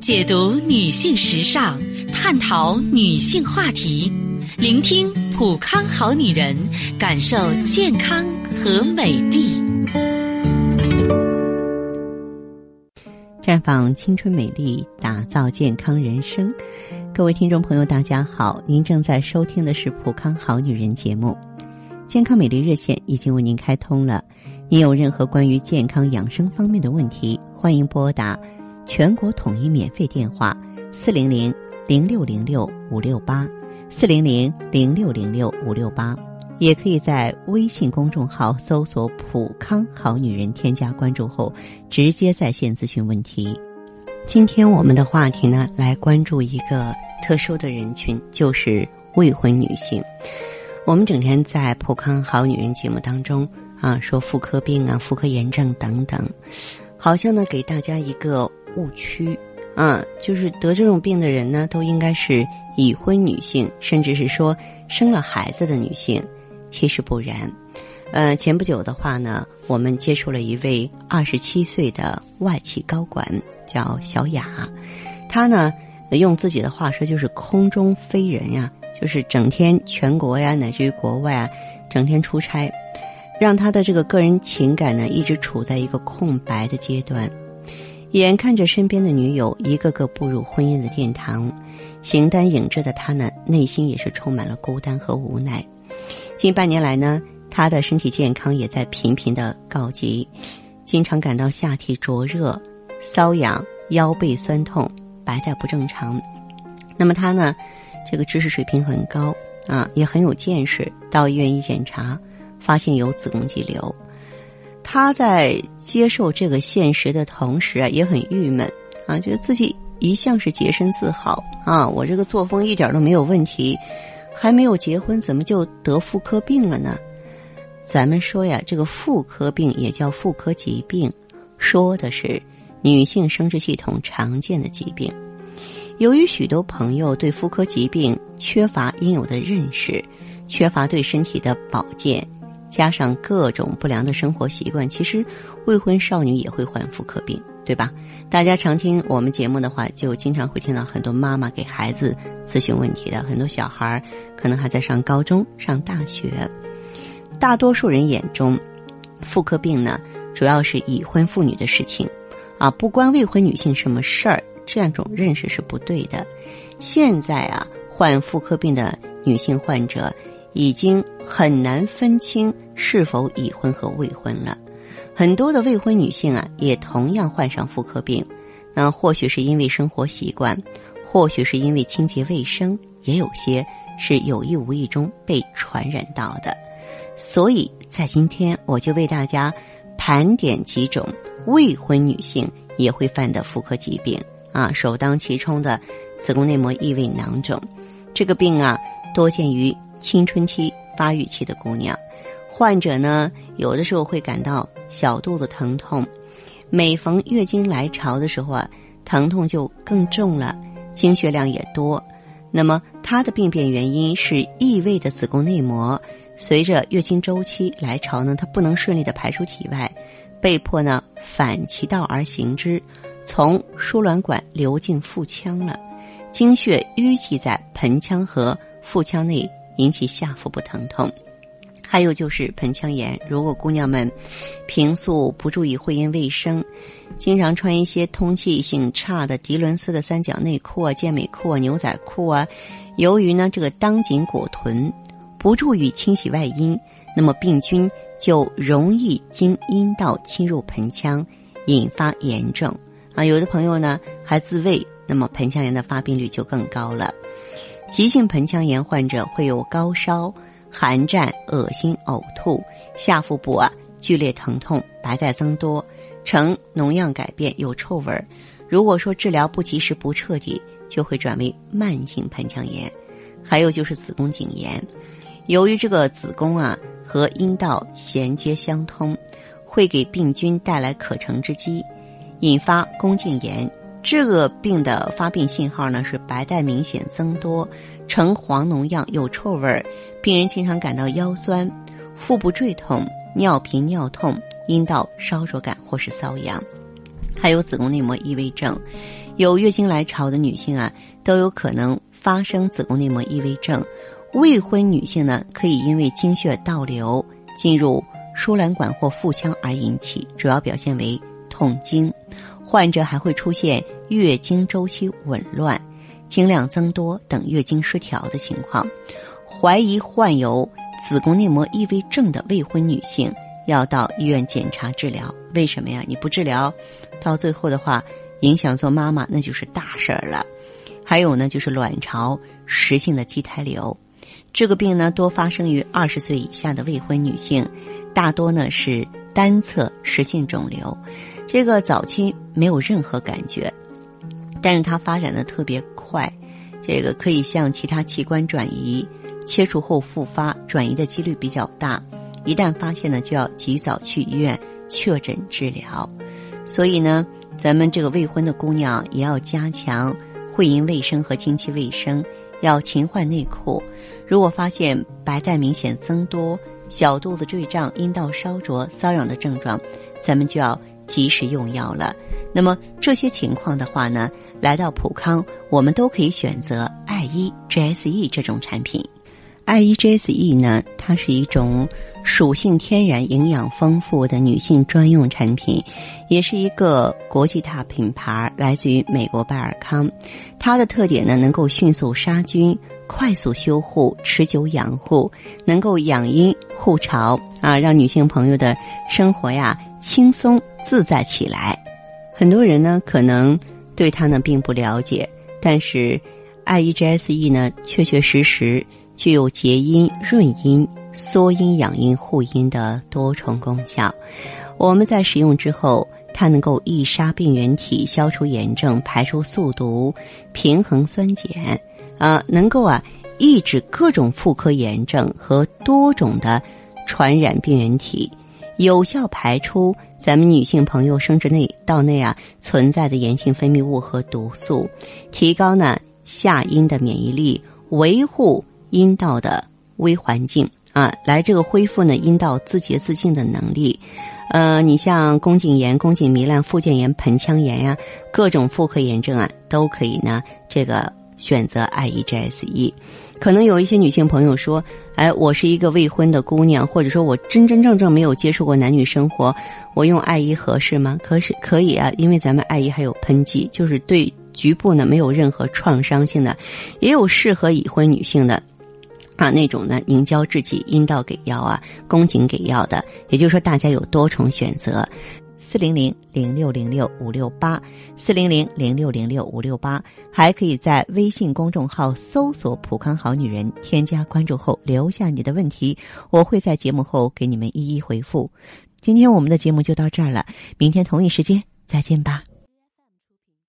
解读女性时尚，探讨女性话题，聆听普康好女人，感受健康和美丽。绽放青春美丽，打造健康人生。各位听众朋友，大家好，您正在收听的是普康好女人节目。健康美丽热线已经为您开通了，您有任何关于健康养生方面的问题，欢迎拨打全国统一免费电话400-0606-568，400-0606-568，也可以在微信公众号搜索“普康好女人”，添加关注后直接在线咨询问题。今天我们的话题呢，来关注一个特殊的人群，就是未婚女性。我们整天在普康好女人节目当中啊，说妇科病啊、妇科炎症等等，好像呢给大家一个误区啊，就是得这种病的人呢都应该是已婚女性，甚至是说生了孩子的女性。其实不然。前不久的话呢，我们接触了一位27岁的外企高管，叫小雅。她呢用自己的话说就是空中飞人呀，就是整天全国呀乃至于国外啊整天出差，让她的这个个人情感呢一直处在一个空白的阶段。眼看着身边的女友一个个步入婚姻的殿堂，形单影只的她呢，内心也是充满了孤单和无奈。近半年来呢，她的身体健康也在频频的告急，经常感到下体灼热、瘙痒、腰背酸痛、白带不正常。那么她呢，这个知识水平很高啊，也很有见识，到医院一检查，发现有子宫肌瘤。她在接受这个现实的同时啊，也很郁闷啊，觉得自己一向是洁身自好啊，我这个作风一点都没有问题，还没有结婚怎么就得妇科病了呢？咱们说呀，这个妇科病也叫妇科疾病，说的是女性生殖系统常见的疾病。由于许多朋友对妇科疾病缺乏应有的认识，缺乏对身体的保健，加上各种不良的生活习惯，其实未婚少女也会患妇科病，对吧？大家常听我们节目的话，就经常会听到很多妈妈给孩子咨询问题的，很多小孩可能还在上高中、上大学。大多数人眼中，妇科病呢，主要是已婚妇女的事情啊，不关未婚女性什么事儿。这样种认识是不对的。现在啊，患妇科病的女性患者已经很难分清是否已婚和未婚了。很多的未婚女性啊，也同样患上妇科病。那或许是因为生活习惯，或许是因为清洁卫生，也有些是有意无意中被传染到的。所以在今天，我就为大家盘点几种未婚女性也会犯的妇科疾病啊，首当其冲的子宫内膜异位囊肿。这个病啊，多见于青春期发育期的姑娘。患者呢，有的时候会感到小肚子疼痛，每逢月经来潮的时候啊，疼痛就更重了，经血量也多。那么她的病变原因是异位的子宫内膜，随着月经周期来潮呢，它不能顺利的排出体外，被迫呢反其道而行之，从输卵管流进腹腔了，经血淤积在盆腔和腹腔内，引起下腹部疼痛。还有就是盆腔炎，如果姑娘们平素不注意会阴卫生，经常穿一些通气性差的涤纶丝的三角内裤啊、健美裤啊、牛仔裤啊，由于呢这个当紧裹臀，不注意清洗外阴，那么病菌就容易经阴道侵入盆腔，引发炎症啊。有的朋友呢还自慰，那么盆腔炎的发病率就更高了。急性盆腔炎患者会有高烧、寒战、恶心、呕吐，下腹部啊剧烈疼痛，白带增多，呈脓样改变，有臭味。如果说治疗不及时不彻底，就会转为慢性盆腔炎。还有就是子宫颈炎，由于这个子宫啊和阴道衔接相通，会给病菌带来可乘之机，引发宫颈炎。这个病的发病信号呢是白带明显增多，呈黄脓样，有臭味，病人经常感到腰酸、腹部坠痛、尿频尿痛、阴道烧灼感或是瘙痒。还有子宫内膜异位症。有月经来潮的女性啊，都有可能发生子宫内膜异位症。未婚女性呢，可以因为经血倒流进入输卵管或腹腔而引起，主要表现为痛经。患者还会出现月经周期紊乱、经量增多等月经失调的情况。怀疑患有子宫内膜异位症的未婚女性要到医院检查治疗。为什么呀？你不治疗，到最后的话，影响做妈妈那就是大事儿了。还有呢，就是卵巢实性的畸胎瘤。这个病呢，多发生于20岁以下的未婚女性，大多呢是单侧实性肿瘤。这个早期没有任何感觉，但是它发展的特别快，这个可以向其他器官转移，切除后复发，转移的几率比较大。一旦发现呢，就要及早去医院确诊治疗。所以呢，咱们这个未婚的姑娘也要加强会阴卫生和经期卫生，要勤换内裤。如果发现白带明显增多、小肚子坠胀、阴道烧灼、瘙痒的症状，咱们就要及时用药了。那么这些情况的话呢，来到普康，我们都可以选择爱依 GSE 这种产品。爱依 GSE 呢，它是一种属性天然、营养丰富的女性专用产品，也是一个国际大品牌，来自于美国拜尔康。它的特点呢，能够迅速杀菌、快速修护、持久养护，能够养阴护潮啊，让女性朋友的生活呀轻松自在起来。很多人呢可能对它呢并不了解，但是爱依GSE呢确确实实具有洁阴、润阴、缩阴、养阴、护阴的多重功效。我们在使用之后，它能够抑杀病原体，消除炎症，排出宿毒，平衡酸碱能够抑制各种妇科炎症和多种的传染病原体，有效排出咱们女性朋友生殖内道内存在的炎性分泌物和毒素，提高呢下阴的免疫力，维护阴道的微环境来这个恢复呢阴道自洁自净的能力。你像宫颈炎、宫颈糜烂、附件炎、盆腔炎呀，各种妇科炎症都可以呢这个选择爱依GSE。可能有一些女性朋友说，哎，我是一个未婚的姑娘，或者说我真正没有接触过男女生活，我用爱依合适吗？可以因为咱们爱依还有喷剂，就是对局部呢没有任何创伤性的，也有适合已婚女性的那种呢凝胶制剂、阴道给药宫颈给药的。也就是说，大家有多重选择。400-0606-568 400-0606-568，还可以在微信公众号搜索普康好女人，添加关注后留下你的问题，我会在节目后给你们一一回复。今天我们的节目就到这儿了，明天同一时间再见吧。